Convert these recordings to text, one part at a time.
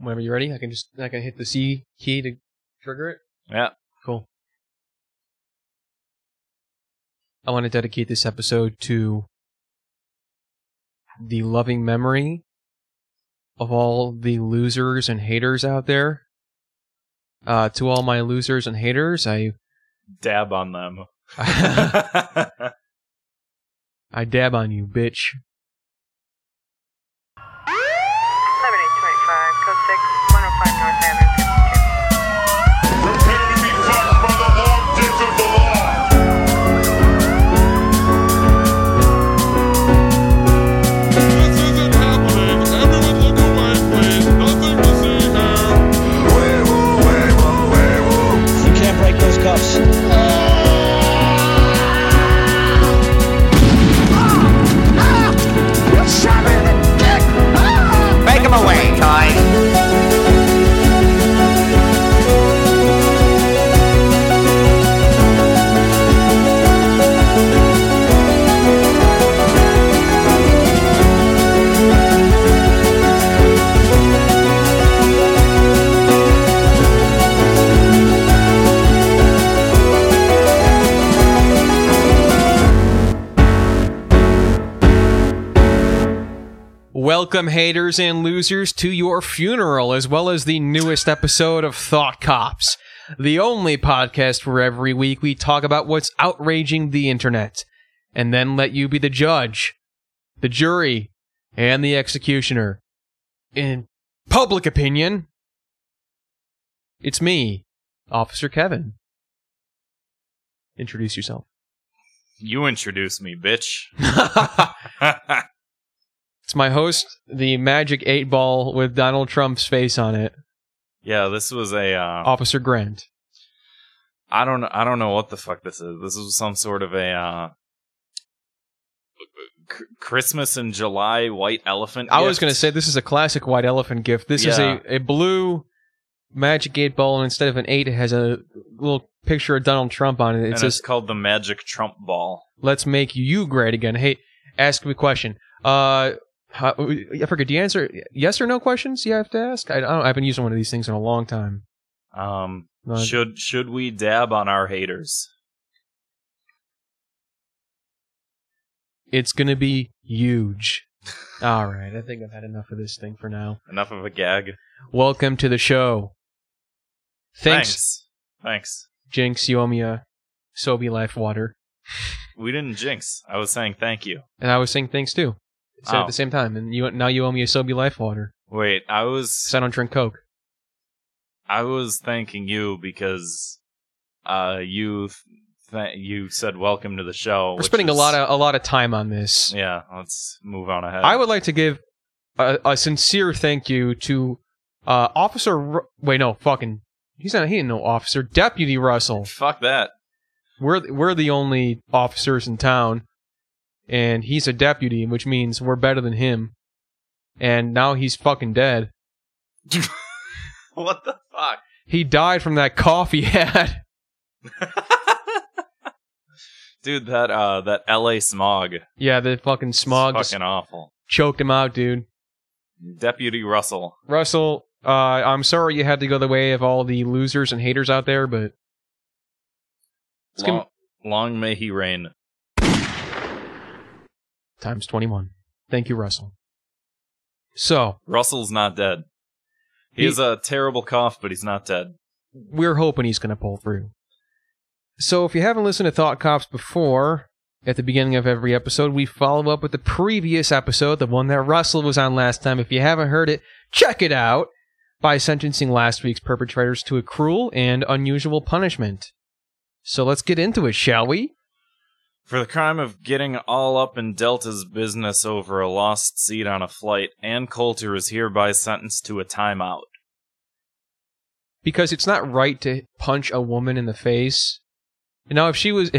Whenever you're ready, I can hit the C key to trigger it. Yeah. Cool. I want to dedicate this episode to the loving memory of all the losers and haters out there. To all my losers and haters, I dab on them. I dab on you, bitch. 7825, code 6, 105 North Avenue, 52. Prepare to be touched by the long ditch of the law. This isn't happening. Everyone look away, please. Nothing to see here. Wee-woo, wee-woo, wee-woo. You can't break those cuffs. Away, Ty. Welcome, haters and losers, to your funeral, as well as the newest episode of Thought Cops, the only podcast where every week we talk about what's outraging the internet, and then let you be the judge, the jury, and the executioner. In public opinion, it's me, Officer Kevin. Introduce yourself. You introduce me, bitch. It's my host, the Magic 8 Ball with Donald Trump's face on it. Yeah, this was a... Officer Grant. I don't know what the fuck this is. This was some sort of a... Christmas in July white elephant gift. I was going to say, this is a classic white elephant gift. This is a blue Magic 8 Ball, and instead of an 8, it has a little picture of Donald Trump on it. It's called the Magic Trump Ball. Let's make you great again. Hey, ask me a question. I forget. Do you answer yes or no questions you have to ask? I've been using one of these things in a long time. Should we dab on our haters? It's going to be huge. All right. I think I've had enough of this thing for now. Enough of a gag. Welcome to the show. Thanks. Jinx, you owe me a Sobe Life Water. We didn't jinx. I was saying thank you. And I was saying thanks, too. So at the same time, and now you owe me a Sobe Life Water. Wait, I don't drink Coke. I was thanking you because you said welcome to the show. We're spending a lot of time on this. Yeah, let's move on ahead. I would like to give a sincere thank you to Deputy Russell. Fuck that. We're the only officers in town. And he's a deputy, which means we're better than him. And now he's fucking dead. What the fuck? He died from that cough he had. Dude, that LA smog. Yeah, the fucking smog. It's fucking awful. Choked him out, dude. Deputy Russell. Russell, I'm sorry you had to go the way of all the losers and haters out there, but... Long may he reign. Times 21. Thank you, Russell. So... Russell's not dead. He has a terrible cough, but he's not dead. We're hoping he's going to pull through. So if you haven't listened to Thought Cops before, at the beginning of every episode, we follow up with the previous episode, the one that Russell was on last time. If you haven't heard it, check it out by sentencing last week's perpetrators to a cruel and unusual punishment. So let's get into it, shall we? For the crime of getting all up in Delta's business over a lost seat on a flight, Ann Coulter is hereby sentenced to a timeout. Because it's not right to punch a woman in the face. Now, if she was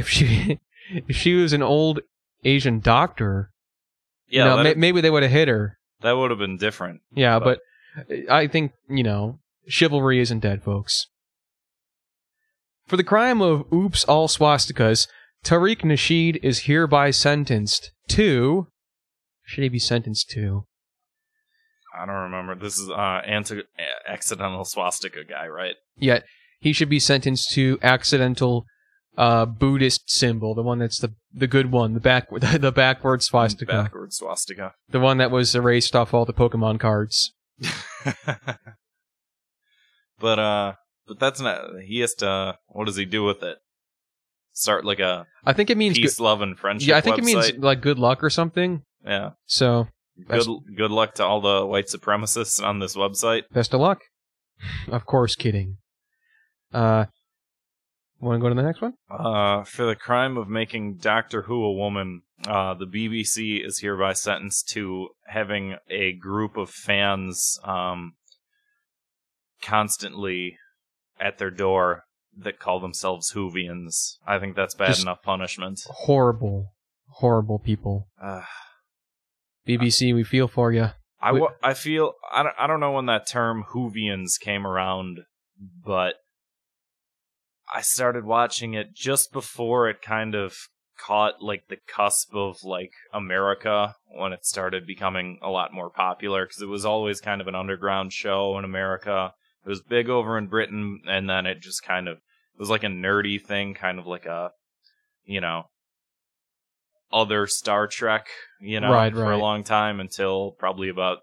an old Asian doctor, yeah, maybe they would have hit her. That would have been different. Yeah, but I think, chivalry isn't dead, folks. For the crime of oops, all swastikas, Tariq Nasheed is hereby sentenced to... Should he be sentenced to? I don't remember. This is accidental swastika guy, right? Yeah, he should be sentenced to accidental Buddhist symbol, the one that's the good one, the backward swastika. Backward swastika. The one that was erased off all the Pokemon cards. But that's not, he has to, what does he do with it? Start like a, I think it means peace, love, and friendship website? Yeah, I think it means like good luck or something. Yeah. So. Good luck to all the white supremacists on this website. Best of luck. Of course, kidding. Want to go to the next one? For the crime of making Doctor Who a woman, the BBC is hereby sentenced to having a group of fans constantly at their door that call themselves Whovians. I think that's bad Just enough punishment. Horrible, horrible people. BBC, we feel for you. I don't know when that term Whovians came around, but I started watching it just before it kind of caught like the cusp of like America, when it started becoming a lot more popular, because it was always kind of an underground show in America. It was big over in Britain, and then it just kind of, it was like a nerdy thing, kind of like a, you know, other Star Trek, you know, for a long time, until probably about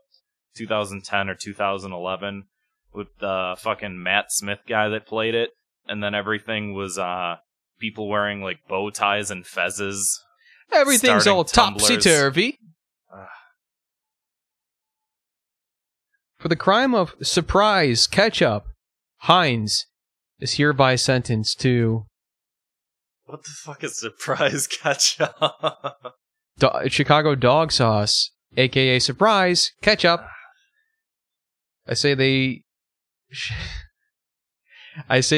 2010 or 2011 with the fucking Matt Smith guy that played it. And then everything was people wearing, like, bow ties and fezzes. Everything's all topsy-turvy. For the crime of surprise ketchup, Heinz is hereby sentenced to... What the fuck is surprise ketchup? Chicago dog sauce, a.k.a. surprise ketchup. I say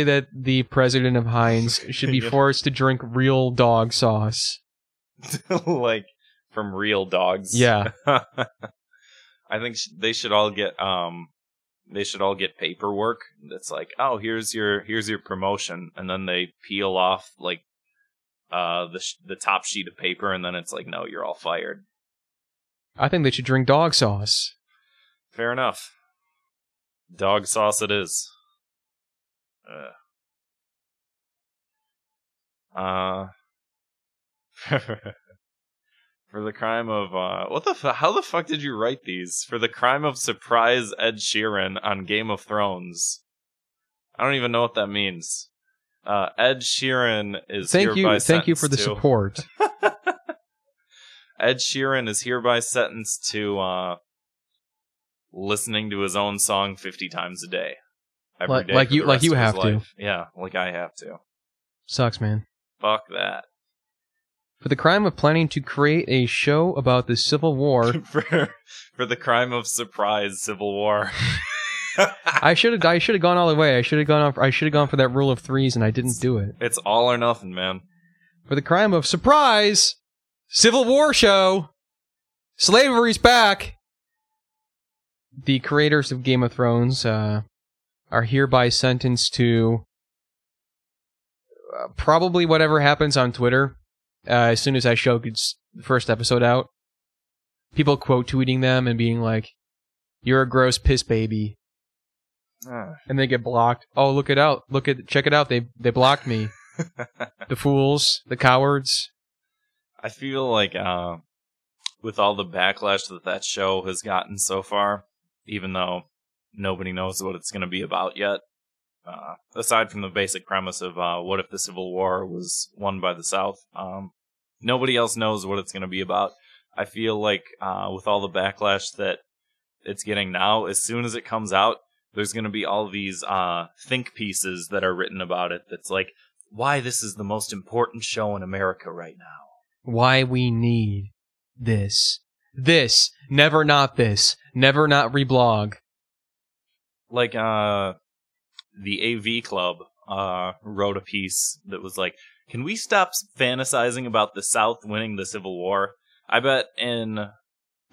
that the president of Heinz should be forced to drink real dog sauce. Like, from real dogs? Yeah. I think they should all get paperwork that's like, oh, here's your promotion, and then they peel off, like, the top sheet of paper, and then it's like, no, you're all fired. I think they should drink dog sauce. Fair enough. Dog sauce it is. For the crime of how the fuck did you write these? For the crime of surprise Ed Sheeran on Game of Thrones. I don't even know what that means. Ed Sheeran is thank you for the support. Ed Sheeran is hereby sentenced to listening to his own song 50 times a day. Like you have to. Yeah, like I have to. Sucks, man. Fuck that. For the crime of planning to create a show about the Civil War. for the crime of surprise Civil War. I should have gone all the way. I should have gone for that rule of threes, and I didn't do it. It's all or nothing, man. For the crime of surprise Civil War show. Slavery's back. The creators of Game of Thrones are hereby sentenced to probably whatever happens on Twitter as soon as that show gets the first episode out. People quote tweeting them and being like, "You're a gross piss baby," and they get blocked. Oh, check it out. They blocked me. The fools, the cowards. I feel like with all the backlash that show has gotten so far, even though nobody knows what it's going to be about yet. Aside from the basic premise of what if the Civil War was won by the South, nobody else knows what it's going to be about. I feel like with all the backlash that it's getting now, as soon as it comes out, there's going to be all these think pieces that are written about it that's like, why this is the most important show in America right now. Why we need this. This. Never not reblog. Like, the AV Club wrote a piece that was like, can we stop fantasizing about the South winning the Civil War? I bet in...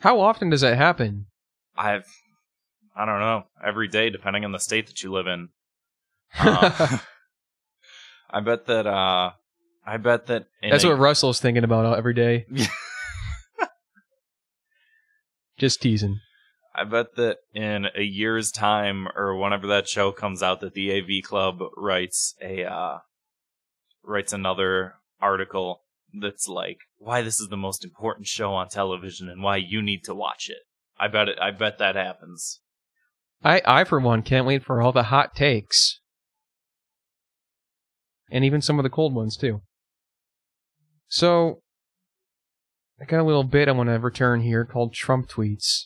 How often does that happen? I don't know. Every day, depending on the state that you live in. I bet that... That's what Russell's thinking about every day. Just teasing. I bet that in a year's time or whenever that show comes out, that the AV Club writes writes another article that's like why this is the most important show on television and why you need to watch it. I bet that happens. I for one can't wait for all the hot takes. And even some of the cold ones too. So I got a little bit I want to return here called Trump Tweets.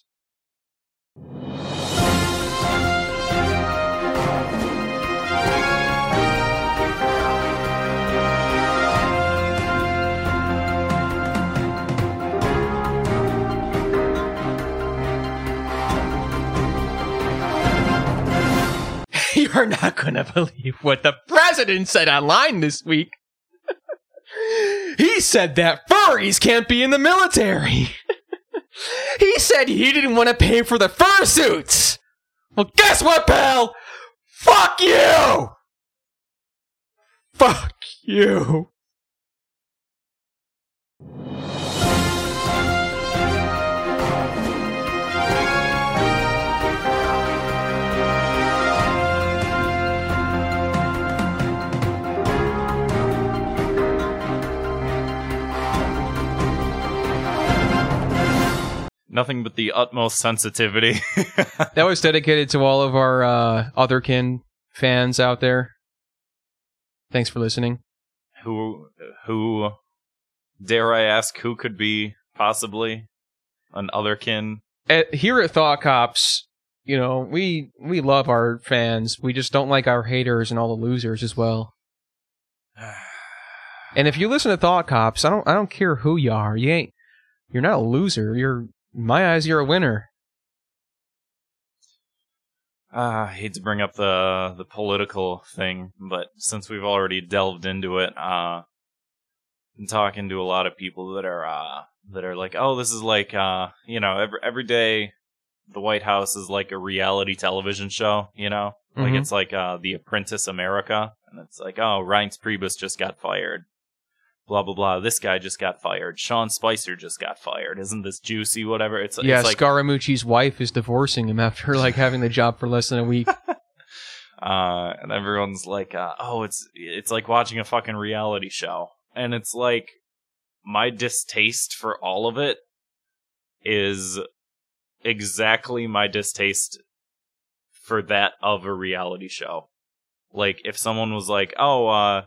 You are not going to believe what the president said online this week. He said that furries can't be in the military. He said he didn't want to pay for the fursuits. Well, guess what, pal? Fuck you! Fuck you. Nothing but the utmost sensitivity. That was dedicated to all of our otherkin fans out there. Thanks for listening. Who dare I ask who could be possibly an otherkin? Here at Thought Cops, you know, we love our fans. We just don't like our haters and all the losers as well. And if you listen to Thought Cops, I don't care who you are. You're not a loser. In my eyes, you're a winner. I hate to bring up the political thing, but since we've already delved into it, I'm talking to a lot of people that are like, oh, this is like, you know, every day the White House is like a reality television show, you know? Mm-hmm. Like, it's like The Apprentice America, and it's like, oh, Reince Priebus just got fired. Blah, blah, blah. This guy just got fired. Sean Spicer just got fired. Isn't this juicy? Whatever. It's like Scaramucci's wife is divorcing him after like having the job for less than a week. And everyone's like, oh, it's like watching a fucking reality show. And it's like my distaste for all of it is exactly my distaste for that of a reality show. Like if someone was like, oh,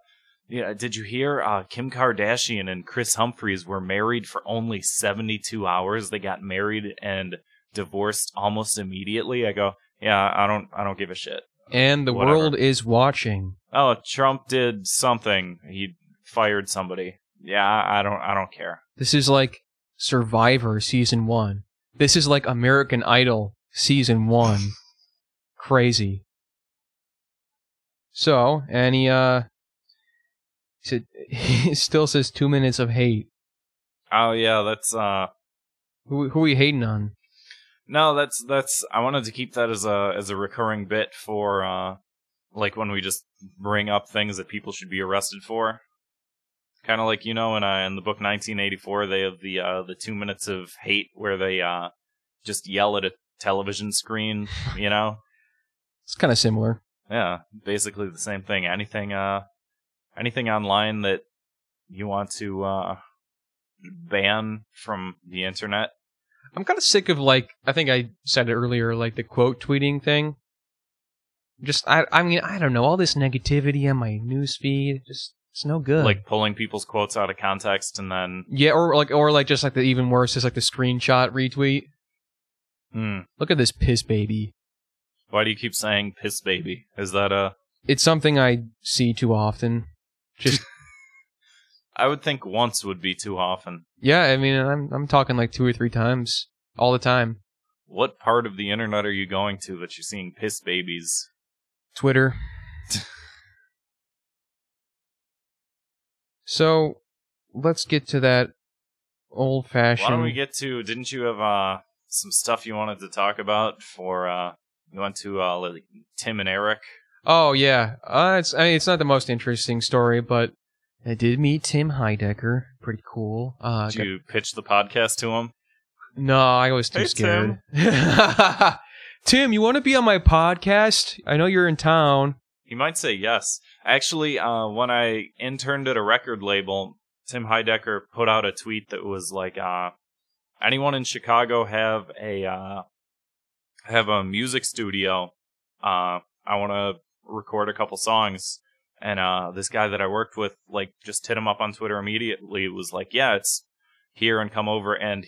yeah, did you hear Kim Kardashian and Chris Humphries were married for only 72 hours? They got married and divorced almost immediately. I go, yeah, I don't give a shit. And the Whatever. World is watching. Oh, Trump did something. He fired somebody. Yeah, I don't care. This is like Survivor season 1. This is like American Idol season 1. Crazy. So, any He still says 2 minutes of hate. Oh yeah, that's who are we hating on? No, that's I wanted to keep that as a recurring bit for like when we just bring up things that people should be arrested for. Kind of like, you know, in the book 1984, they have the 2 minutes of hate where they just yell at a television screen. You know, it's kind of similar. Yeah, basically the same thing. Anything online that you want to ban from the internet? I'm kind of sick of, like, I think I said it earlier, like the quote tweeting thing. Just, I mean, I don't know, all this negativity on my newsfeed, just, it's no good. Like pulling people's quotes out of context and then... Yeah, or like just like the even worse is like the screenshot retweet. Look at this piss baby. Why do you keep saying piss baby? Is that a... It's something I see too often. Just, I would think once would be too often. Yeah, I mean, I'm talking like 2 or 3 times all the time. What part of the internet are you going to that you're seeing piss babies? Twitter. So, let's get to that old-fashioned... Why don't we get to... Didn't you have some stuff you wanted to talk about for... you went to like Tim and Eric... Oh, yeah. It's not the most interesting story, but I did meet Tim Heidecker. Pretty cool. Did you pitch the podcast to him? No, I was too scared. Tim. Tim, you want to be on my podcast? I know you're in town. You might say yes. Actually, when I interned at a record label, Tim Heidecker put out a tweet that was like, anyone in Chicago have a music studio? I want to record a couple songs. And this guy that I worked with, like, just hit him up on Twitter immediately. Was like, yeah, it's here and come over. And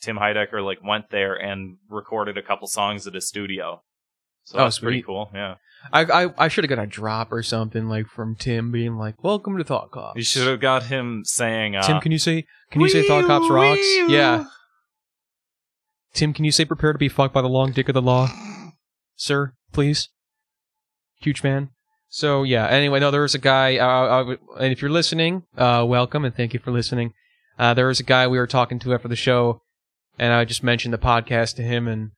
Tim Heidecker, like, went there and recorded a couple songs at his studio. So that's pretty cool. Yeah, I should have got a drop or something, like, from Tim being like, "Welcome to Thought Cops." You should have got him saying, "Tim, can you say Thought Cops rocks?" Yeah. Tim, can you say "Prepare to be fucked by the long dick of the law," sir? Please, huge man. So, yeah, anyway, no, there was a guy, and if you're listening, welcome, and thank you for listening. There was a guy we were talking to after the show, and I just mentioned the podcast to him, and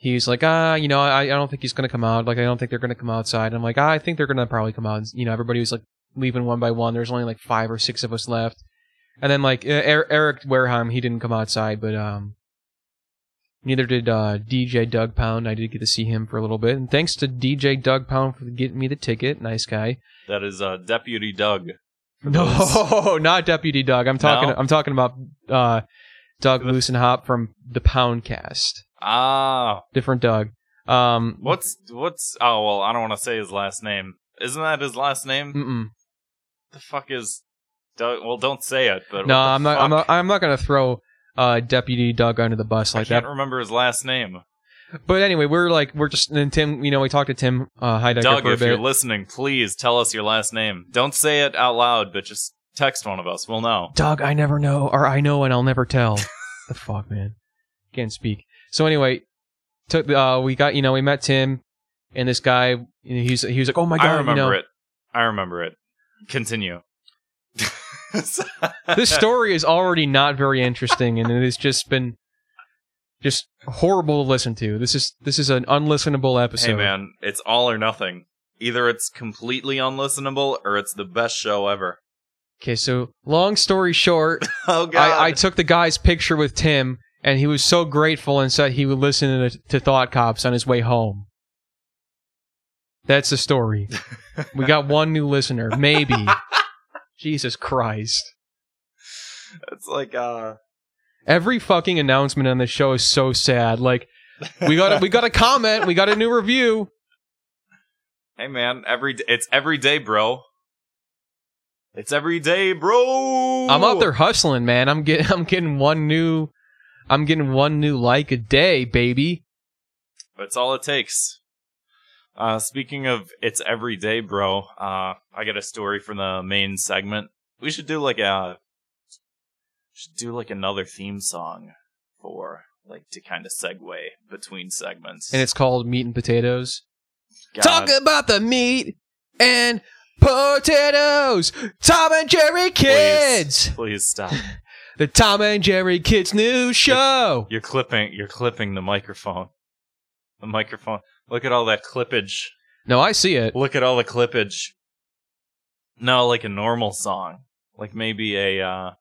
he's like, I don't think he's going to come out. Like, I don't think they're going to come outside. And I'm like, I think they're going to probably come out. You know, everybody was, like, leaving one by one. There's only, like, 5 or 6 of us left. And then, like, Eric Wareheim, he didn't come outside, but neither did DJ Doug Pound. I did get to see him for a little bit. And thanks to DJ Doug Pound for getting me the ticket. Nice guy. That is Deputy Doug. No, not Deputy Doug. I'm talking about Doug Lussenhop from the Poundcast. Ah. Different Doug. I don't want to say his last name. Isn't that his last name? Mm-mm. The fuck is Doug? Well, don't say it, but no, I'm not going to throw Deputy Doug under the bus like that. I can't remember his last name. But anyway, we're just Tim, you know, we talked to Tim Heidecker for a bit. Doug, if you're listening, please tell us your last name. Don't say it out loud, but just text one of us. We'll know. Doug, I never know, or I know and I'll never tell. The fuck, man. Can't speak. So anyway, we met Tim, and this guy, he was like, "Oh my god, I remember it." Continue. This story is already not very interesting, and it has just been horrible to listen to. This is an unlistenable episode. Hey man, it's all or nothing. Either it's completely unlistenable, or it's the best show ever. Okay, so long story short, oh god, I took the guy's picture with Tim. And he was so grateful and said he would listen to Thought Cops on his way home. That's the story. We got one new listener, maybe. Jesus Christ. It's like, every fucking announcement on this show is so sad. Like, we got a comment, we got a new review. Hey man, it's every day, bro. It's every day, bro. I'm out there hustling, man. I'm getting one new like a day, baby. That's all it takes. Speaking of it's every day, bro, I got a story from the main segment. We should do like another theme song for, like, to kind of segue between segments. And it's called Meat and Potatoes. God. Talk about the meat and potatoes. Tom and Jerry Kids. Please stop. The Tom and Jerry Kids News Show. You're clipping the microphone. The microphone. Look at all that clippage. No, I see it. Look at all the clippage. No, like a normal song. Like maybe a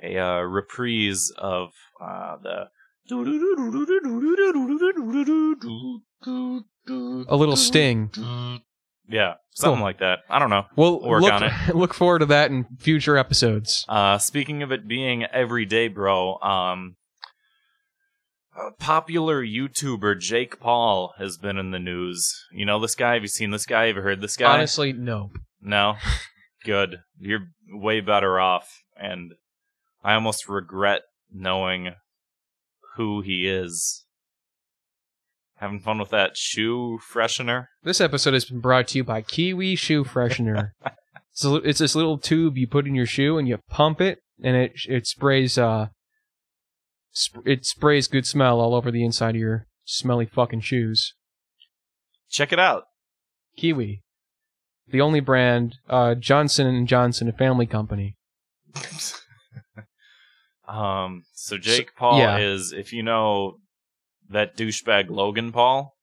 reprise of the... A little Sting. Yeah, something like that. I don't know. We'll work on it. Look forward to that in future episodes. Speaking of it being everyday, bro, popular YouTuber Jake Paul has been in the news. You know this guy? Have you seen this guy? Ever heard this guy? Honestly, no. No? Good. You're way better off. And I almost regret knowing who he is. Having fun with that shoe freshener? This episode has been brought to you by Kiwi Shoe Freshener. It's this little tube you put in your shoe and you pump it, and it sprays good smell all over the inside of your smelly fucking shoes. Check it out. Kiwi. The only brand, Johnson & Johnson, a family company. So Jake Paul is, if you know... That douchebag Logan Paul?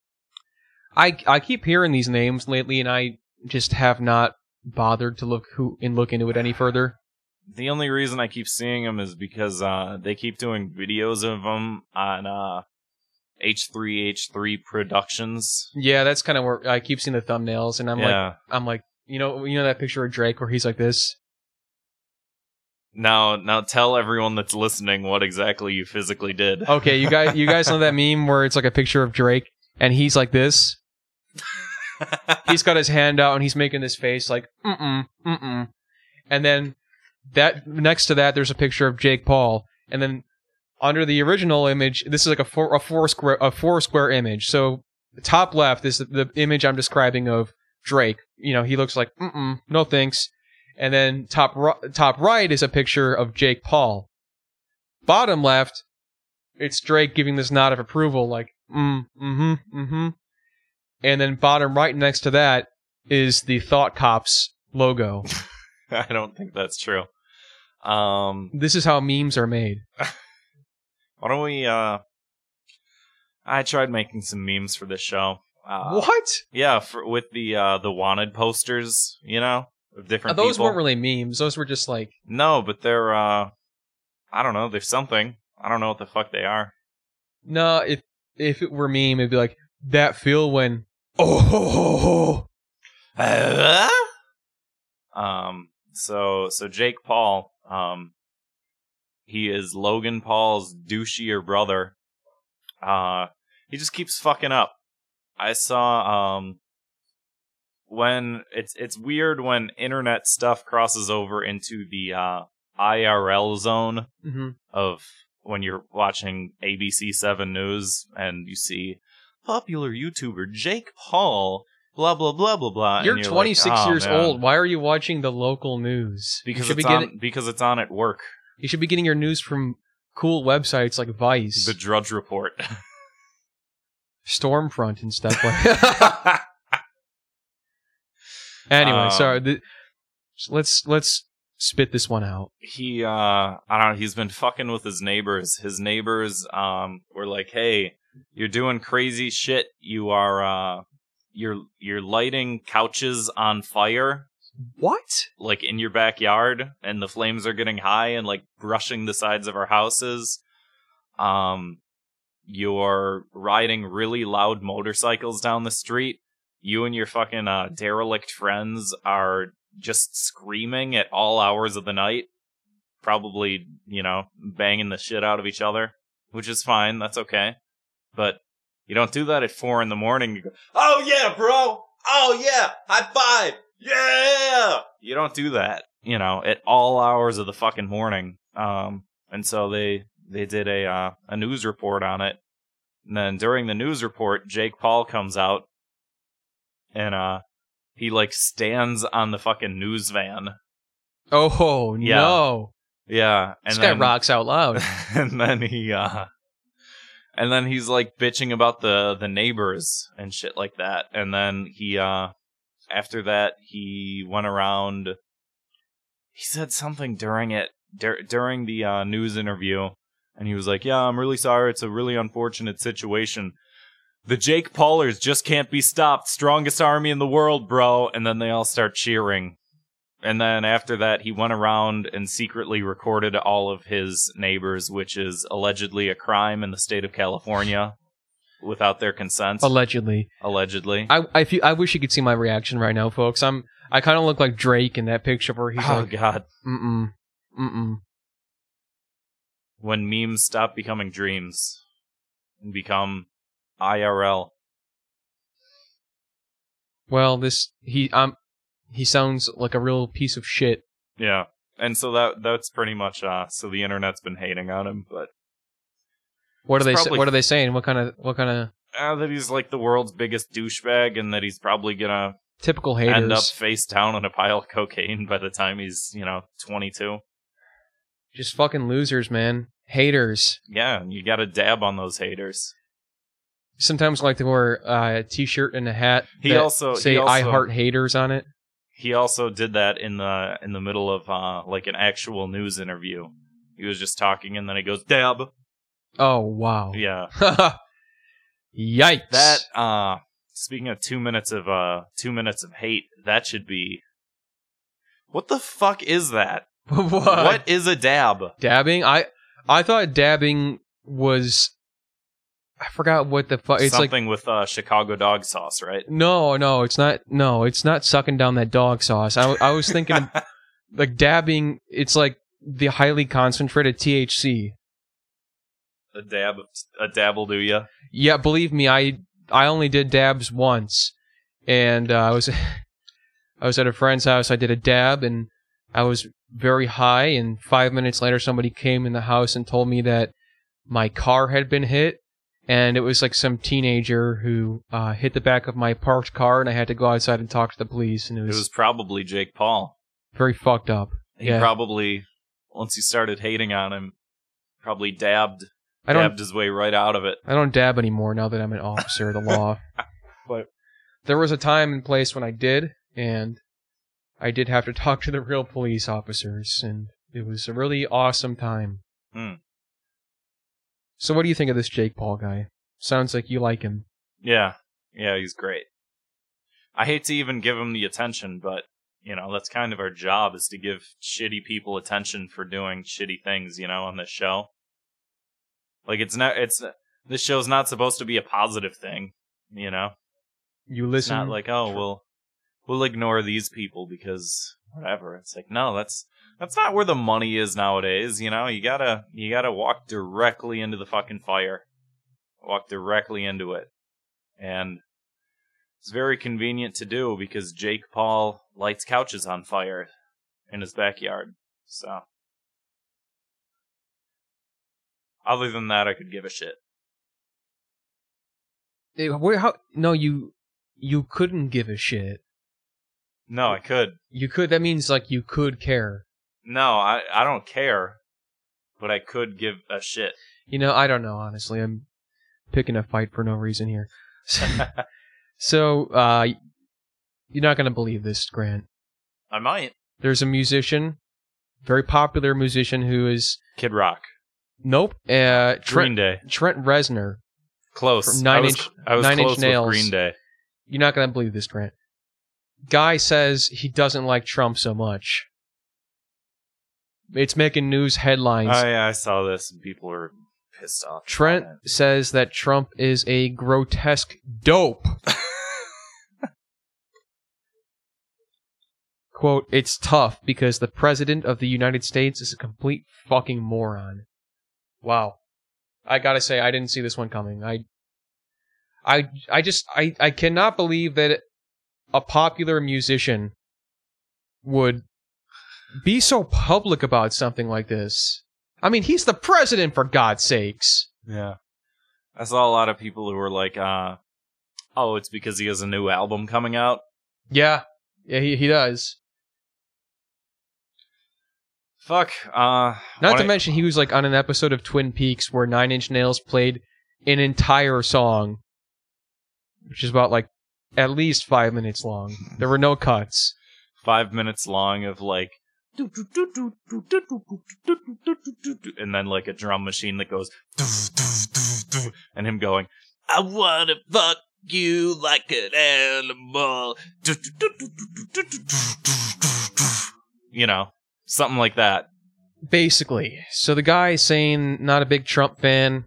I keep hearing these names lately, and I just have not bothered to look into it any further. the only reason I keep seeing him is because they keep doing videos of him on H3H3 Productions. Yeah, that's kind of where I keep seeing the thumbnails, and I'm like, you know that picture of Drake where he's like this. Now tell everyone that's listening what exactly you physically did. Okay, you guys know that meme where it's like a picture of Drake and he's like this. He's got his hand out and he's making this face like mm-mm. And then that next to that there's a picture of Jake Paul, and then under the original image, this is like a four square image. So top left is the image I'm describing of Drake. You know, he looks like mm-mm, no thanks. And then top right is a picture of Jake Paul. Bottom left, it's Drake giving this nod of approval, like, mm-hmm. And then bottom right next to that is the Thought Cops logo. I don't think that's true. This is how memes are made. Why don't we, I tried making some memes for this show. What? Yeah, with the wanted posters, you know? Of different those people. Weren't really memes. Those were just like... No, but they're, I don't know. They're something. I don't know what the fuck they are. No, if it were meme, it'd be like, that feel when... Oh, ho, ho, ho. So Jake Paul, he is Logan Paul's douchier brother. He just keeps fucking up. I saw, when it's weird when internet stuff crosses over into the IRL zone mm-hmm. of when you're watching ABC 7 News and you see popular YouTuber Jake Paul, blah, blah, blah, blah, blah. You're 26 like, years old. Why are you watching the local news? Because it's on at work. You should be getting your news from cool websites like Vice. The Drudge Report. Stormfront and stuff like that. Anyway, sorry. Let's spit this one out. He, I don't know. He's been fucking with his neighbors. His neighbors, were like, "Hey, you're doing crazy shit. You are, you're lighting couches on fire. What? Like in your backyard, and the flames are getting high and like brushing the sides of our houses. You're riding really loud motorcycles down the street." You and your fucking derelict friends are just screaming at all hours of the night. Probably, banging the shit out of each other, which is fine. That's okay. But you don't do that at 4 a.m. You go, oh, yeah, bro. Oh, yeah. High five. Yeah. You don't do that, at all hours of the fucking morning. And so they did a news report on it. And then during the news report, Jake Paul comes out. And he like stands on the fucking news van. Oh yeah. No! Yeah, and this guy rocks out loud. And then he, and then he's like bitching about the neighbors and shit like that. And then he, after that, he went around. He said something during it during the news interview, and he was like, "Yeah, I'm really sorry. It's a really unfortunate situation. The Jake Paulers just can't be stopped. Strongest army in the world, bro." And then they all start cheering. And then after that, he went around and secretly recorded all of his neighbors, which is allegedly a crime in the state of California without their consent. Allegedly. I wish you could see my reaction right now, folks. I kind of look like Drake in that picture where he's like, "Oh God, mm-mm, mm-mm." When memes stop becoming dreams and become IRL. Well, he sounds like a real piece of shit. Yeah, and so that's pretty much so the internet's been hating on him. But what are they saying? What kind of? That he's like the world's biggest douchebag, and that he's probably gonna typical haters end up face down in a pile of cocaine by the time he's 22. Just fucking losers, man. Haters. Yeah, you got to dab on those haters. Sometimes I like to wear a T-shirt and a hat that say "I heart haters" on it. He also did that in the middle of like an actual news interview. He was just talking, and then he goes dab. Oh wow! Yeah. Yikes! That speaking of 2 minutes of hate, that should be. What the fuck is that? What is a dab? Dabbing? I thought dabbing was... I forgot what the fuck... It's something like, with Chicago dog sauce, right? No, it's not... No, it's not sucking down that dog sauce. I was thinking... like, dabbing, it's like the highly concentrated THC. A dab will do ya? Yeah, believe me, I only did dabs once. And I was at a friend's house, I did a dab, and I was very high, and 5 minutes later somebody came in the house and told me that my car had been hit, and it was like some teenager who hit the back of my parked car, and I had to go outside and talk to the police. And it was probably Jake Paul. Very fucked up. He probably, once you started hating on him, probably dabbed his way right out of it. I don't dab anymore now that I'm an officer of the law. But there was a time and place when I did, and I did have to talk to the real police officers, and it was a really awesome time. Mm. So what do you think of this Jake Paul guy? Sounds like you like him. Yeah, he's great. I hate to even give him the attention, but you know, that's kind of our job, is to give shitty people attention for doing shitty things, you know, on this show. Like, this show's not supposed to be a positive thing, you know? You listen. It's not like, oh, we'll ignore these people because whatever. It's like, no, that's not where the money is nowadays, you know? You gotta walk directly into the fucking fire. Walk directly into it. And it's very convenient to do because Jake Paul lights couches on fire in his backyard. So, other than that, I could give a shit. No, you couldn't give a shit. No, I could. You could. That means like you could care. No, I don't care, but I could give a shit. You know, I don't know. Honestly, I'm picking a fight for no reason here. So, you're not going to believe this, Grant. I might. There's a musician, very popular musician, who is... Kid Rock. Nope. Green Day. Trent Reznor. Close. I was close with Green Day. You're not going to believe this, Grant. Guy says he doesn't like Trump so much. It's making news headlines. Oh, yeah, I saw this, and people are... pissed off. Trent says that Trump is a grotesque dope. Quote, "It's tough because the president of the United States is a complete fucking moron." Wow. I gotta say, I didn't see this one coming. I cannot believe that a popular musician would be so public about something like this. I mean, he's the president, for God's sakes. Yeah. I saw a lot of people who were like, oh, it's because he has a new album coming out. Yeah. Yeah, he does. Fuck. Not to mention, he was like on an episode of Twin Peaks where Nine Inch Nails played an entire song, which is about like at least 5 minutes long. There were no cuts. 5 minutes long of like, and then like a drum machine that goes and him going, "I wanna fuck you like an animal," you know, something like that. Basically, so the guy is saying not a big Trump fan,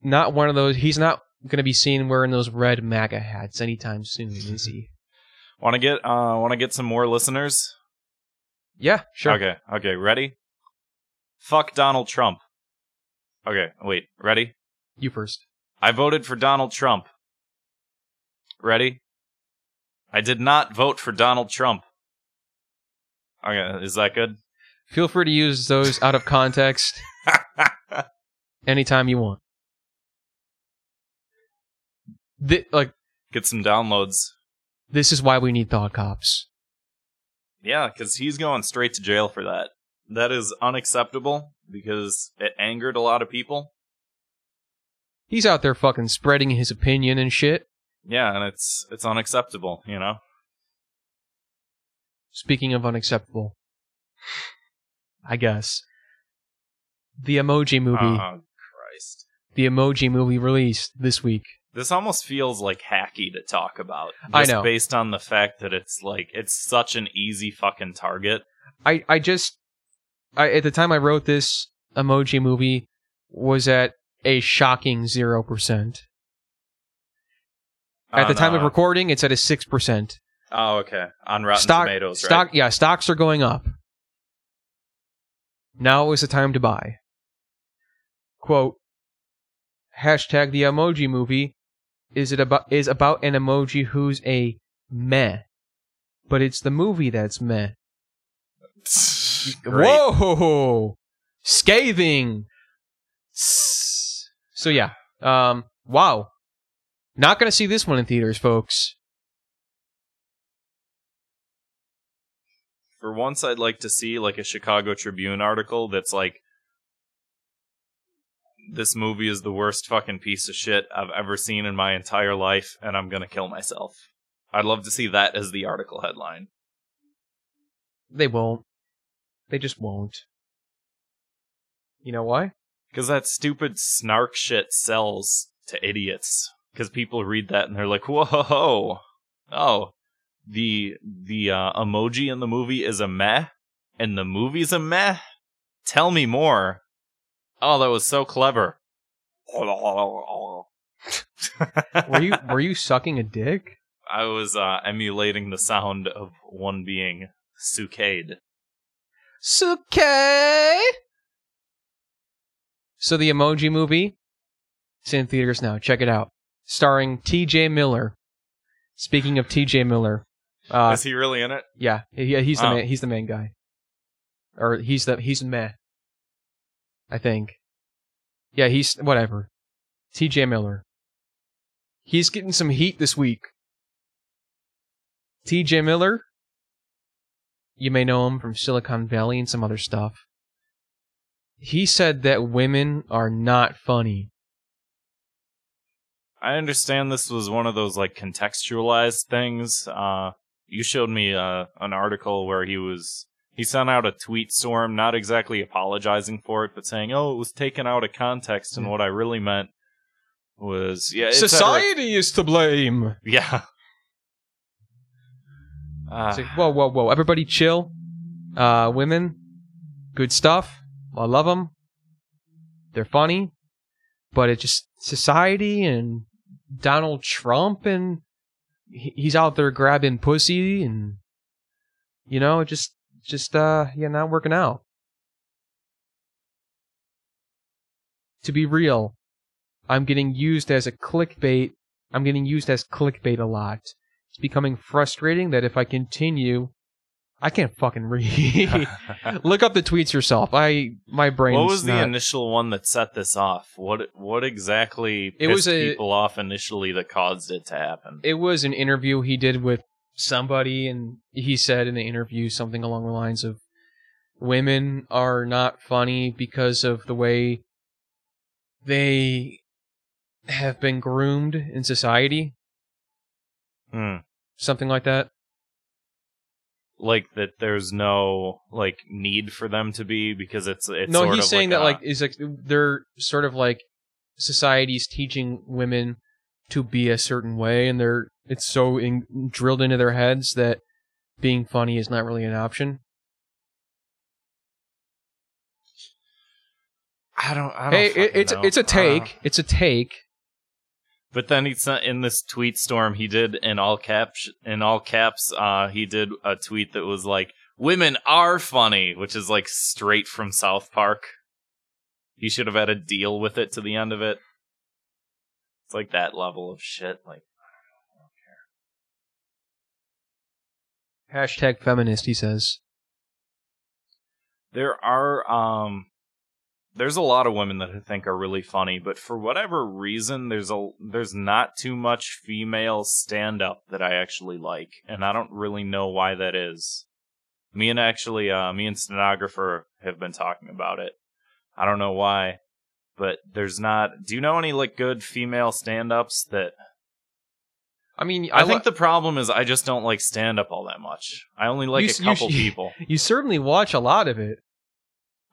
not one of those. He's not gonna be seen wearing those red MAGA hats anytime soon, is he? Wanna get some more listeners? Yeah, sure. Okay, ready? Fuck Donald Trump. Okay, wait, ready? You first. I voted for Donald Trump. Ready? I did not vote for Donald Trump. Okay, is that good? Feel free to use those out of context anytime you want. Get some downloads. This is why we need Thought Cops. Yeah, because he's going straight to jail for that. That is unacceptable, because it angered a lot of people. He's out there fucking spreading his opinion and shit. Yeah, and it's unacceptable, you know? Speaking of unacceptable, I guess. The Emoji Movie. Oh, Christ. The Emoji Movie released this week. This almost feels like hacky to talk about. I know. Just based on the fact that it's like, it's such an easy fucking target. I just at the time I wrote this, Emoji Movie was at a shocking 0%. At the time of recording, it's at a 6%. Oh, okay. On Rotten Tomatoes, right? Yeah, stocks are going up. Now is the time to buy. Quote, hashtag the Emoji Movie is about an emoji who's a meh. But it's the movie that's meh. Great. Whoa! Scathing! So yeah. Wow. Not going to see this one in theaters, folks. For once, I'd like to see like a Chicago Tribune article that's like, this movie is the worst fucking piece of shit I've ever seen in my entire life, and I'm going to kill myself. I'd love to see that as the article headline. They won't. They just won't. You know why? Because that stupid snark shit sells to idiots. Because people read that and they're like, whoa, oh, the emoji in the movie is a meh, and the movie's a meh? Tell me more. Oh, that was so clever. Were you sucking a dick? I was emulating the sound of one being Sukade. Sukade! So the Emoji Movie, it's in theaters now. Check it out. Starring T.J. Miller. Speaking of T.J. Miller. Is he really in it? Yeah. He's the man, he's the main guy. Or he's meh. I think. Yeah, he's... whatever. T.J. Miller. He's getting some heat this week. T.J. Miller. You may know him from Silicon Valley and some other stuff. He said that women are not funny. I understand this was one of those, like, contextualized things. You showed me an article where he sent out a tweet storm, not exactly apologizing for it, but saying, oh, it was taken out of context, and what I really meant was... yeah, society is to blame! Yeah. It's like, whoa, everybody chill. Women, good stuff. I love them. They're funny. But it's just society and Donald Trump, and he's out there grabbing pussy, and, you know, just not working out. To be real, I'm getting used as clickbait. I'm getting used as clickbait a lot. It's becoming frustrating that if I continue, I can't fucking read. Look up the tweets yourself. My brain. What was the initial one that set this off? What exactly pissed people off initially that caused it to happen? It was an interview he did with somebody, and he said in the interview something along the lines of, women are not funny because of the way they have been groomed in society. Something like that. Like that there's no, like, need for them to be, because it's no, sort he's of saying like that like is like they're sort of like society's teaching women to be a certain way, and it's so drilled into their heads that being funny is not really an option. I don't hey, know. It's a take. It's a take. But then he's not in this tweet storm. He did in all caps. He did a tweet that was like, "Women are funny," which is like straight from South Park. He should have had a deal with it to the end of it. It's like that level of shit. Like, I don't care. Hashtag feminist. He says there are There's a lot of women that I think are really funny, but for whatever reason, there's not too much female stand-up that I actually like, and I don't really know why that is. Me and Stenographer have been talking about it. I don't know why, but there's not... Do you know any, like, good female stand-ups that... I mean... I think the problem is I just don't like stand-up all that much. I only like a couple people. You certainly watch a lot of it.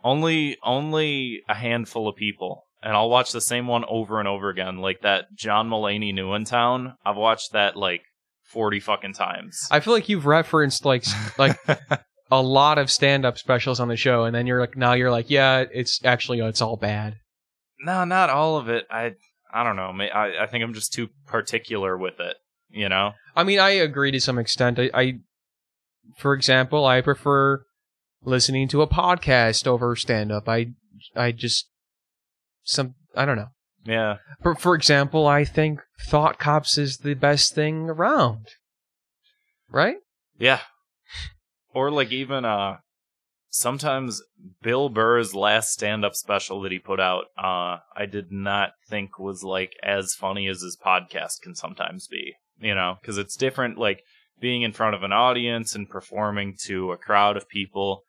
Only a handful of people, and I'll watch the same one over and over again. Like that John Mulaney New in Town, I've watched that like 40 fucking times. I feel like you've referenced like a lot of stand-up specials on the show, and then you're like, yeah, it's all bad. No, not all of it. I don't know. I think I'm just too particular with it, you know? I mean, I agree to some extent. For example, I prefer listening to a podcast over stand-up. I don't know. Yeah. For example, I think Thought Cops is the best thing around. Right? Yeah. Or like even sometimes Bill Burr's last stand-up special that he put out, I did not think was like as funny as his podcast can sometimes be, you know, because it's different, like being in front of an audience and performing to a crowd of people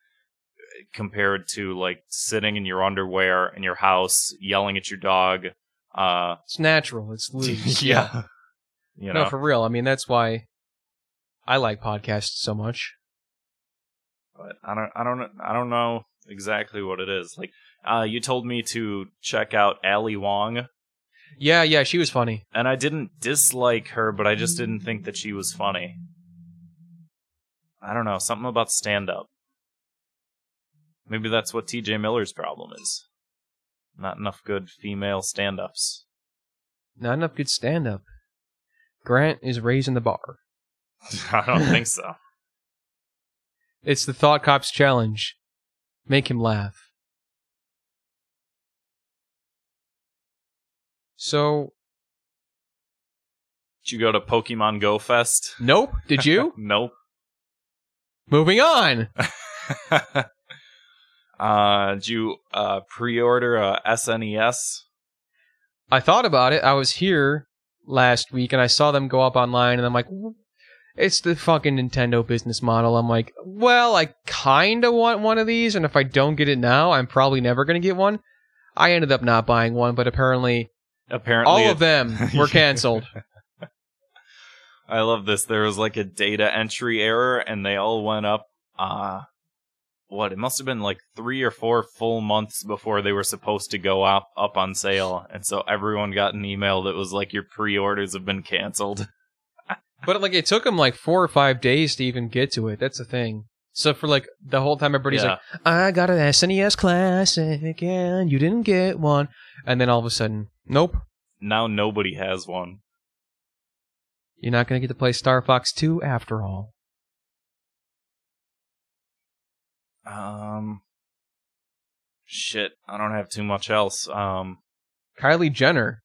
compared to like sitting in your underwear in your house, yelling at your dog. It's natural. It's loose. Yeah. You know? No, for real. I mean, that's why I like podcasts so much. But I don't know exactly what it is. Like, you told me to check out Ali Wong. Yeah, she was funny. And I didn't dislike her, but I just didn't think that she was funny. I don't know, something about stand-up. Maybe that's what T.J. Miller's problem is. Not enough good female stand-ups. Not enough good stand-up. Grant is raising the bar. I don't think so. It's the Thought Cops Challenge. Make him laugh. So... Did you go to Pokemon Go Fest? Nope. Did you? Nope. Moving on! Did you pre-order a SNES? I thought about it. I was here last week, and I saw them go up online, and I'm like... It's the fucking Nintendo business model. I'm like, well, I kind of want one of these, and if I don't get it now, I'm probably never going to get one. I ended up not buying one, but apparently all of them were canceled. I love this. There was like a data entry error, and they all went up, it must have been like 3 or 4 full months before they were supposed to go up on sale, and so everyone got an email that was like, your pre-orders have been canceled. But, like, it took them, like, 4 or 5 days to even get to it. That's the thing. So, for, like, the whole time everybody's like, I got an SNES Classic, and you didn't get one. And then all of a sudden, nope. Now nobody has one. You're not going to get to play Star Fox 2 after all. Shit, I don't have too much else. Kylie Jenner.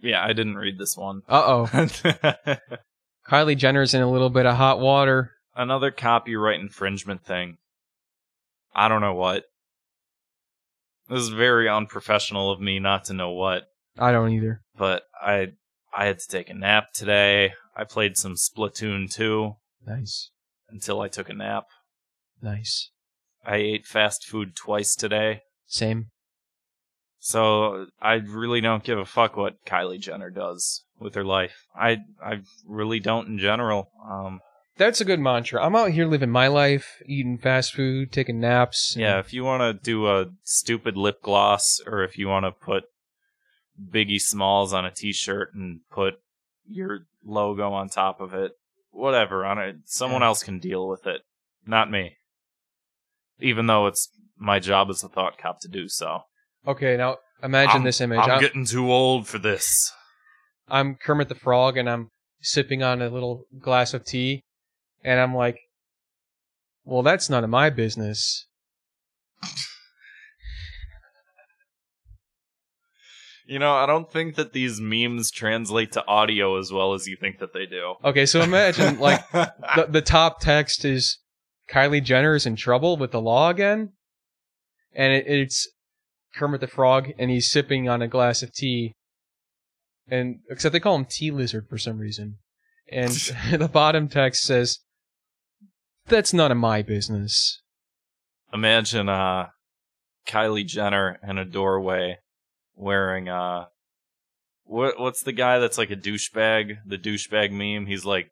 Yeah, I didn't read this one. Uh-oh. Kylie Jenner's in a little bit of hot water. Another copyright infringement thing. I don't know what. This is very unprofessional of me not to know what. I don't either. But I had to take a nap today. I played some Splatoon 2. Nice. Until I took a nap. Nice. I ate fast food twice today. Same. So I really don't give a fuck what Kylie Jenner does with her life. I really don't in general. That's a good mantra. I'm out here living my life, eating fast food, taking naps. Yeah, if you want to do a stupid lip gloss, or if you want to put Biggie Smalls on a t-shirt and put your logo on top of it, whatever, on it, someone else can deal with it, not me. Even though it's my job as a thought cop to do so. Okay, now imagine this image. I'm getting too old for this. I'm Kermit the Frog, and I'm sipping on a little glass of tea, and I'm like, well, that's none of my business. You know, I don't think that these memes translate to audio as well as you think that they do. Okay, so imagine, like, the top text is Kylie Jenner is in trouble with the law again, and it's Kermit the Frog, and he's sipping on a glass of tea. And except they call him Tea Lizard for some reason. And the bottom text says, that's none of my business. Imagine Kylie Jenner in a doorway wearing what's the guy that's like a douchebag? The douchebag meme? He's like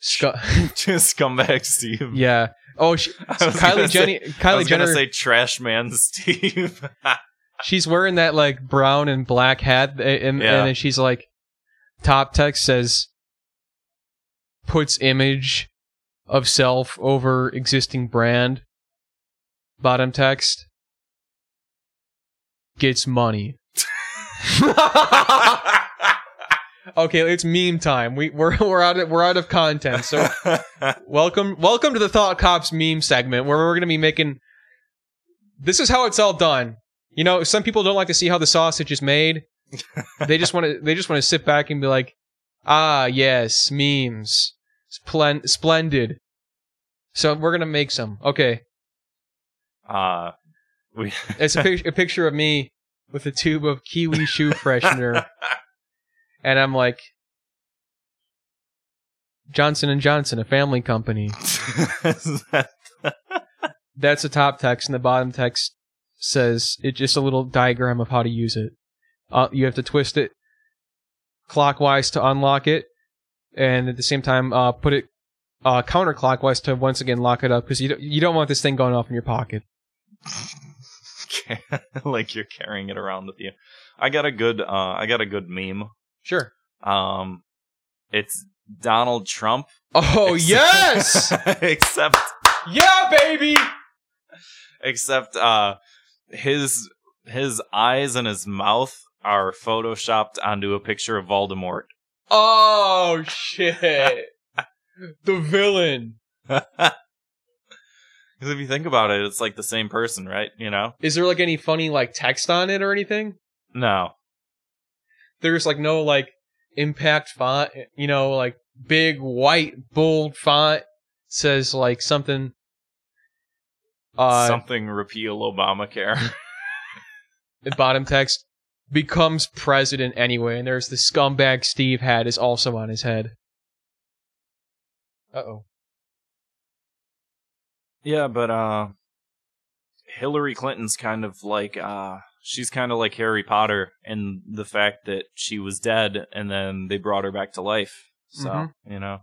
Scumbag Steve. Yeah. Oh, Kylie Jenner say trash man Steve. She's wearing that like brown and black hat, and she's like, top text says, puts image of self over existing brand, bottom text, gets money. Okay, it's meme time. We're out of content. So welcome to the Thought Cops meme segment, where we're going to be making. This is how it's all done. You know, some people don't like to see how the sausage is made. They just want to sit back and be like, ah, yes, memes, splendid. So we're going to make some. Okay. It's a picture of me with a tube of kiwi shoe freshener. And I'm like, Johnson & Johnson, a family company. That's the top text, and the bottom text says, it's just a little diagram of how to use it. You have to twist it clockwise to unlock it, and at the same time put it counterclockwise to once again lock it up, because you don't want this thing going off in your pocket. Like you're carrying it around with you. I got a good meme. Sure. It's Donald Trump. Oh, yes! Except... Yeah, baby! Except his eyes and his mouth are photoshopped onto a picture of Voldemort. Oh, shit. The villain. Because if you think about it, it's like the same person, right? You know? Is there like any funny like text on it or anything? No. There's like no like impact font, you know, like big white bold font says like something repeal Obamacare. The bottom text becomes president anyway, and there's the Scumbag Steve hat is also on his head. Uh-oh. Yeah, but Hillary Clinton's kind of like she's kind of like Harry Potter in the fact that she was dead and then they brought her back to life. So, You know.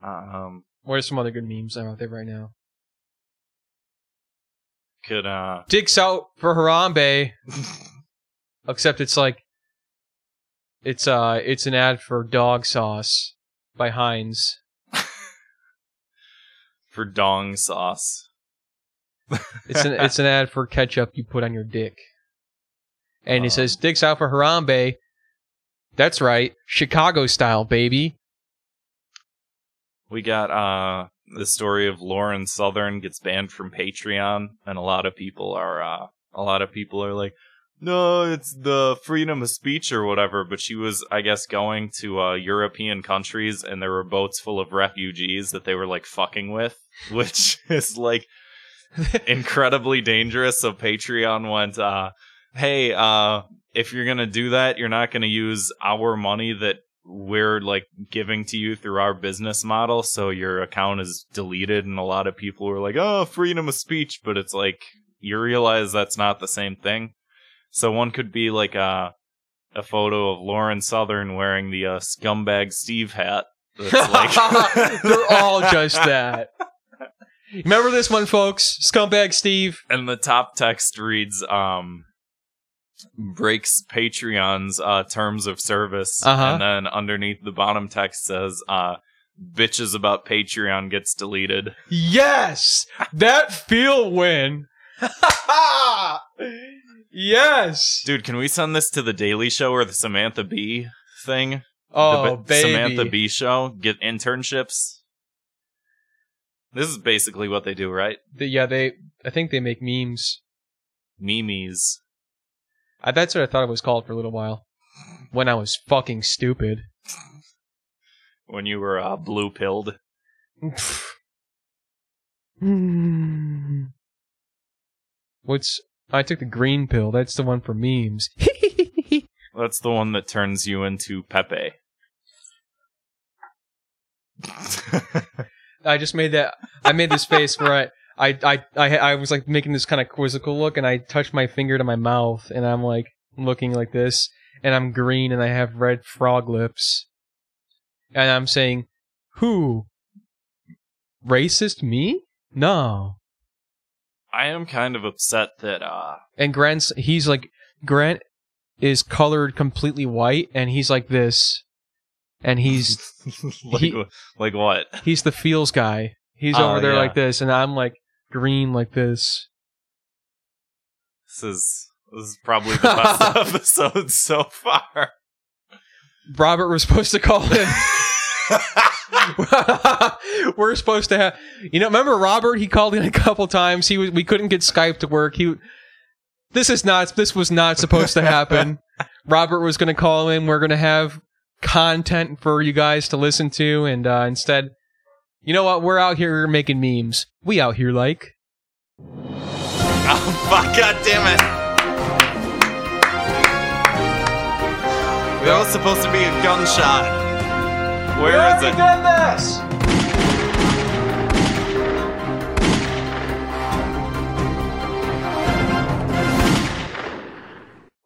What are some other good memes that are out there right now? Could, Dicks out for Harambe. Except it's like... It's an ad for dog sauce by Heinz. For dong sauce. It's an ad for ketchup you put on your dick, and it says "Dicks out for Harambe." That's right, Chicago style, baby. We got the story of Lauren Southern gets banned from Patreon, and a lot of people are like, "No, it's the freedom of speech or whatever." But she was, I guess, going to European countries, and there were boats full of refugees that they were like fucking with, which is like. Incredibly dangerous. So Patreon went, hey, if you're gonna do that, you're not gonna use our money that we're like giving to you through our business model, so your account is deleted. And a lot of people were like, oh, freedom of speech, but it's like you realize that's not the same thing. So one could be like a photo of Lauren Southern wearing the Scumbag Steve hat. That's like they're all just that. Remember this one, folks? Scumbag Steve. And the top text reads, breaks Patreon's terms of service. Uh-huh. And then underneath the bottom text says, bitches about Patreon gets deleted. Yes! That feel win. Yes! Dude, can we send this to The Daily Show or the Samantha Bee thing? Oh, baby. Samantha Bee show? Get internships? This is basically what they do, right? I think they make memes. Memes. That's what I thought it was called for a little while. When I was fucking stupid. When you were blue-pilled. I took the green pill. That's the one for memes. That's the one that turns you into Pepe. I just made that. I made this face where I was like making this kind of quizzical look, and I touched my finger to my mouth, and I'm like looking like this, and I'm green, and I have red frog lips, and I'm saying, "Who? Racist me? No." I am kind of upset that And Grant is colored completely white, and he's like this, and he's like what? He's the feels guy. He's over there like this, and I'm like green like this. This is probably the best episode so far. Robert was supposed to call him. We're supposed to have, remember Robert? He called in a couple times. We couldn't get Skype to work. This was not supposed to happen. Robert was going to call in. We're going to have content for you guys to listen to, and instead, you know what? We're out here making memes. We out here like. Oh fuck! God damn it! There was supposed to be a gunshot. Where is it? We did this!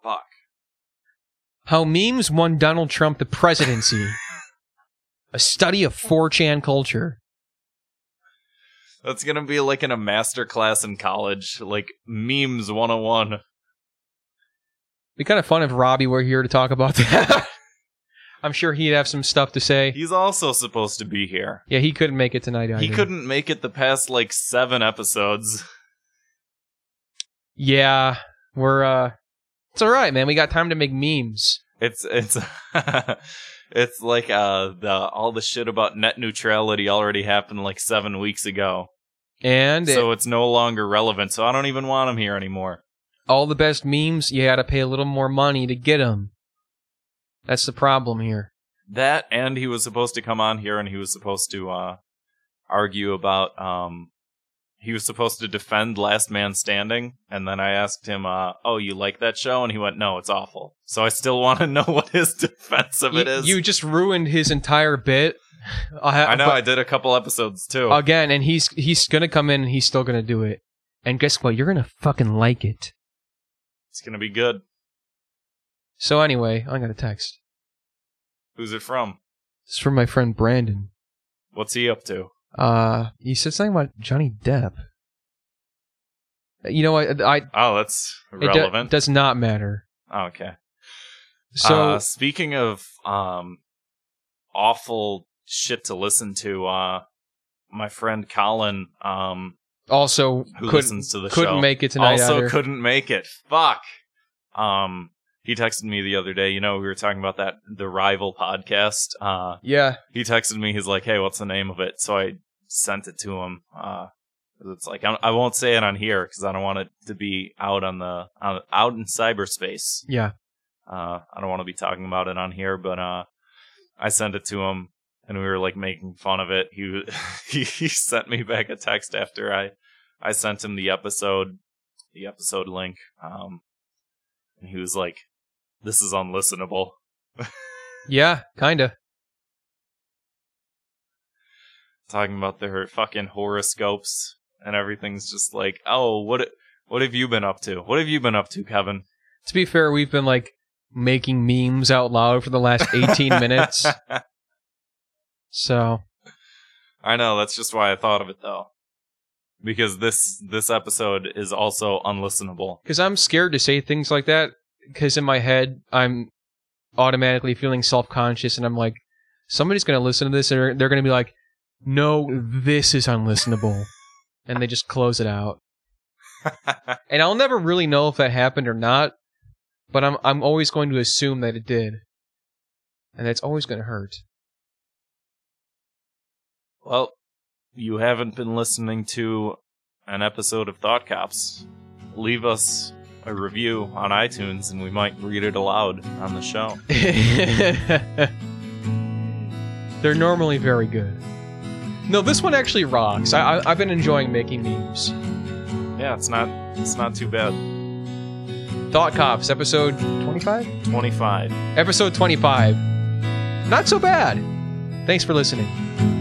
Fuck. How memes won Donald Trump the presidency. A study of 4chan culture. That's gonna be like in a master class in college, like memes 101. It'd be kind of fun if Robbie were here to talk about that. I'm sure he'd have some stuff to say. He's also supposed to be here. Yeah, he couldn't make it tonight either. He couldn't make it the past, 7 episodes. Yeah, we're, it's alright, man. We got time to make memes. It's it's like, all the shit about net neutrality already happened, 7 weeks ago. And... So it's no longer relevant, so I don't even want him here anymore. All the best memes, you gotta pay a little more money to get them. That's the problem here. That, and he was supposed to come on here, and he was supposed to argue about... he was supposed to defend Last Man Standing, and then I asked him, you like that show? And he went, no, it's awful. So I still want to know what his defense of it is. You just ruined his entire bit. I know, I did a couple episodes, too. Again, and he's gonna come in, and he's still gonna do it. And guess what? You're gonna fucking like it. It's gonna be good. So anyway, I got a text. Who's it from? It's from my friend Brandon. What's he up to? He said something about Johnny Depp. You know what? That's relevant. It does not matter. Oh, okay. So speaking of awful shit to listen to, my friend Colin. Also, who listens to the show, couldn't make it tonight. Also, couldn't make it. Fuck. He texted me the other day. We were talking about the rival podcast. Yeah. He texted me. He's like, "Hey, what's the name of it?" So I sent it to him. It's like I won't say it on here because I don't want it to be out on out in cyberspace. Yeah. I don't want to be talking about it on here, but I sent it to him. And we were making fun of it. He sent me back a text after I sent him the episode link. And he was like, "This is unlistenable." Yeah, kinda. Talking about their fucking horoscopes and everything's just like, "Oh, what have you been up to? What have you been up to, Kevin?" To be fair, we've been making memes out loud for the last 18 minutes. So, I know that's just why I thought of it though, because this episode is also unlistenable. Because I'm scared to say things like that. Because in my head, I'm automatically feeling self-conscious, and I'm like, somebody's going to listen to this, and they're going to be like, "No, this is unlistenable," and they just close it out. And I'll never really know if that happened or not, but I'm always going to assume that it did, and that's always going to hurt. Well, you haven't been listening to an episode of Thought Cops. Leave us a review on iTunes, and we might read it aloud on the show. They're normally very good. No, this one actually rocks. I've been enjoying making memes. Yeah, it's not too bad. Thought Cops, episode 25? 25. Episode 25. Not so bad. Thanks for listening.